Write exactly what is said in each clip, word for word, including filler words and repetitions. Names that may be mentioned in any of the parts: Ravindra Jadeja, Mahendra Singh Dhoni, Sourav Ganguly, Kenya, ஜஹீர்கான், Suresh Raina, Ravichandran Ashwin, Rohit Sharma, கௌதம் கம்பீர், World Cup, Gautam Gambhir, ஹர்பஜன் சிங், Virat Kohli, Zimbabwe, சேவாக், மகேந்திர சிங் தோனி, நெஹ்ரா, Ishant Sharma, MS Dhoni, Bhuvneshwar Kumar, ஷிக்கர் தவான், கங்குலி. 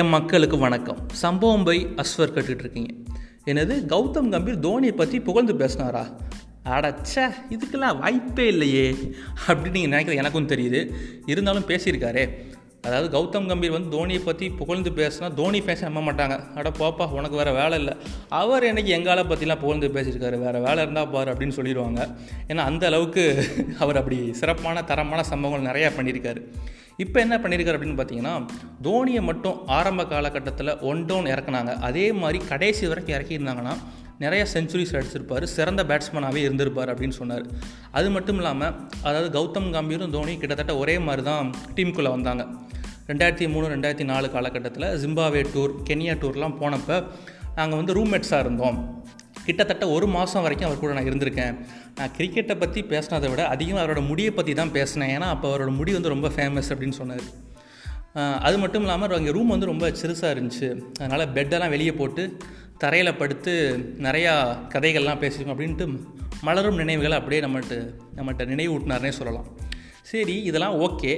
என் மக்களுக்கு வணக்கம். சம்பவம் பை அஸ்வர் கேட்டுட்டு இருக்கீங்க. என்னது, கௌதம் கம்பீர் தோனியை பற்றி புகழ்ந்து பேசினாரா? அடச்சா, இதுக்கெல்லாம் வாய்ப்பே இல்லையே அப்படின்னு நீங்கள் நினைக்கிறது எனக்கும் தெரியுது. இருந்தாலும் பேசியிருக்காரே. அதாவது கௌதம் கம்பீர் வந்து தோனியை பற்றி புகழ்ந்து பேசினா தோனி ஃபேன்ஸ் நம்ப மாட்டாங்க. அட போப்பா, உனக்கு வேறு வேலை இல்லை, அவர் எனக்கு எங்கால பற்றிலாம் புகழ்ந்து பேசியிருக்காரு, வேறு வேலை இருந்தால் பாரு அப்படின்னு சொல்லிடுவாங்க. ஏன்னா அந்த அளவுக்கு அவர் அப்படி சிறப்பான தரமான சம்பவங்கள் நிறையா பண்ணியிருக்காரு. இப்போ என்ன பண்ணியிருக்காரு அப்படின்னு பார்த்தீங்கன்னா, தோனியை மட்டும் ஆரம்ப காலகட்டத்தில் ஒன் டவுன் இறக்குனாங்க. அதே மாதிரி கடைசி வரைக்கும் இறக்கியிருந்தாங்கன்னா நிறையா செஞ்சுரிஸ் அடிச்சிருப்பார், சிறந்த பேட்ஸ்மேனாகவே இருந்திருப்பார் அப்படின்னு சொன்னார். அது மட்டும் இல்லாமல், அதாவது கௌதம் கம்பீரும் தோனி கிட்டத்தட்ட ஒரே மாதிரி தான் டீமுக்குள்ளே வந்தாங்க. ரெண்டாயிரத்தி மூணு ரெண்டாயிரத்தி நாலு காலகட்டத்தில் ஜிம்பாவே டூர், கென்யா டூர்லாம் போனப்போ நாங்கள் வந்து ரூம்மேட்ஸாக இருந்தோம். கிட்டத்தட்ட ஒரு மாதம் வரைக்கும் அவர் கூட நான் இருந்திருக்கேன். நான் கிரிக்கெட்டை பற்றி பேசினதை விட அதிகமாக அவரோட முடியை பற்றி தான் பேசினேன். ஏன்னா அப்போ அவரோட முடி வந்து ரொம்ப ஃபேமஸ் அப்படின்னு சொன்னார். அது மட்டும் இல்லாமல் அங்கே ரூம் வந்து ரொம்ப சிறுசாக இருந்துச்சு. அதனால் பெட்டெல்லாம் வெளியே போட்டு தரையில் படுத்து நிறையா கதைகள்லாம் பேசியிருக்கோம் அப்படின்ட்டு மலரும் நினைவுகளை அப்படியே நம்மகிட்ட நம்மகிட்ட நினைவூட்டினார்னே சொல்லலாம். சரி, இதெல்லாம் ஓகே,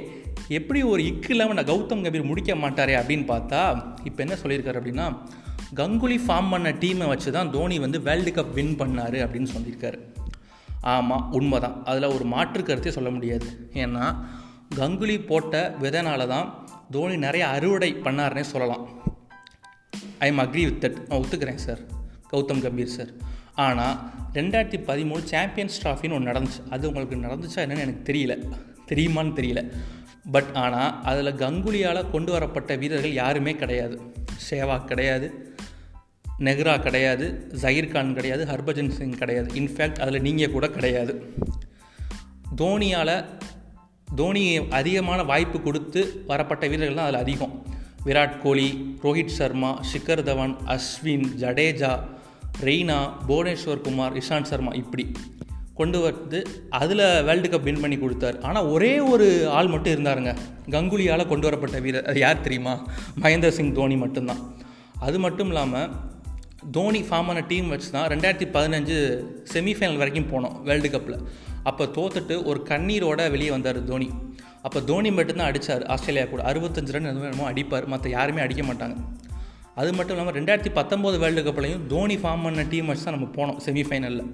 எப்படி ஒரு இக்கு இல்லாமல் நான் கௌதம் கம்பீர் முடிக்க மாட்டாரே அப்படின்னு பார்த்தா, இப்போ என்ன சொல்லியிருக்காரு அப்படின்னா, கங்குலி ஃபார்ம் பண்ண டீமை வச்சு தான் தோனி வந்து வேர்ல்டு கப் வின் பண்ணார் அப்படின்னு சொல்லியிருக்காரு. ஆமாம், உண்மை தான். அதில் ஒரு மாற்று கருத்தே சொல்ல முடியாது. ஏன்னா கங்குலி போட்ட விதனால தான் தோனி நிறைய அறுவடை பண்ணார்னே சொல்லலாம். I am agree with that. நான் ஒத்துக்கிறேன் சார், கௌதம் கம்பீர் சார். ஆனால் ரெண்டாயிரத்தி பதிமூணு சாம்பியன்ஸ் ட்ராஃபின்னு ஒன்று நடந்துச்சு. அது உங்களுக்கு நடந்துச்சா என்னென்னு எனக்கு தெரியல, தெரியுமான்னு தெரியல. பட் ஆனால் அதில் கங்குலியால் கொண்டு வரப்பட்ட வீரர்கள் யாருமே கிடையாது. சேவாக் கிடையாது, நெஹ்ரா கிடையாது, ஜஹீர்கான் கிடையாது, ஹர்பஜன் சிங் கிடையாது, இன்ஃபேக்ட் அதில் நீங்கள் கூட கிடையாது. தோனியால் தோனி அதிகமான வாய்ப்பு கொடுத்து வரப்பட்ட வீரர்கள் தான் அதில் அதிகம். விராட் கோலி, ரோஹித் சர்மா, ஷிக்கர் தவான், அஸ்வின், ஜடேஜா, ரெய்னா, புவனேஸ்வர் குமார், இஷாந்த் சர்மா இப்படி கொண்டு வந்து அதில் வேர்ல்டு கப் வின் பண்ணி கொடுத்தாரு. ஆனால் ஒரே ஒரு ஆள் மட்டும் இருந்தாருங்க கங்குலியால் கொண்டு வரப்பட்ட வீரர். அது யார் தெரியுமா? மகேந்திர சிங் தோனி மட்டும்தான். அது மட்டும் இல்லாமல் தோனி ஃபார்ம் ஆன டீம் வச்சு தான் ரெண்டாயிரத்தி பதினஞ்சு செமிஃபைனல் வரைக்கும் போனோம் வேர்ல்டு கப்பில். அப்போ தோத்துட்டு ஒரு கண்ணீரோட வெளியே வந்தார் தோனி. அப்போ தோனி மட்டும்தான் அடித்தார் ஆஸ்திரேலியா கூட. அறுபத்தஞ்சு ரன் என்னமோ அடிப்பார், மற்ற யாருமே அடிக்க மாட்டாங்க. அது மட்டும் இல்லாமல் ரெண்டாயிரத்தி பத்தொம்போது வேர்ல்டு கப்லையும் தோனி ஃபார்ம் ஆன டீம் வச்சு தான் நம்ம போனோம் செமிஃபைனலில்.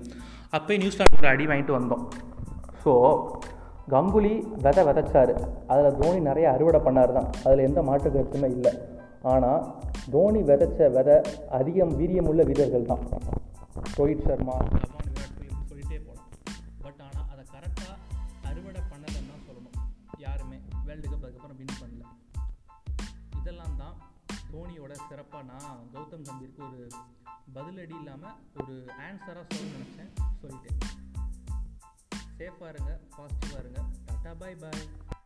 அப்போயே நியூசிலாந்து ஒரு அடி வாங்கிட்டு வந்தோம். ஸோ கங்குலி விதை விதைச்சார், அதில் தோனி நிறைய அறுவடை பண்ணார் தான், அதில் எந்த மாற்று கருத்துமே இல்லை. ஆனால் தோனி விதைச்ச விதை அதிகம் வீரியமுள்ள வீரர்கள் தான். ரோஹித் சர்மா, தவான், விராட் கோலி சொல்லிகிட்டே போகலாம். பட் ஆனால் அதை கரெக்டாக அறுவடை பண்ணலன்னா சொல்லணும். யாருமே வேர்ல்டு கப் அதுக்கப்புறம் வின் பண்ணல. இதெல்லாம் தான் தோனியோட சிறப்பாக நான் கௌதம் கம்பீருக்கு ஒரு பதிலடி இல்லாமல் ஒரு ஆன்சராக சொல்ல நினச்சேன், சொல்லிட்டேன். சேஃபாக இருங்க, பாசிட்டிவாக இருங்க. டாடா, பாய் பாய்.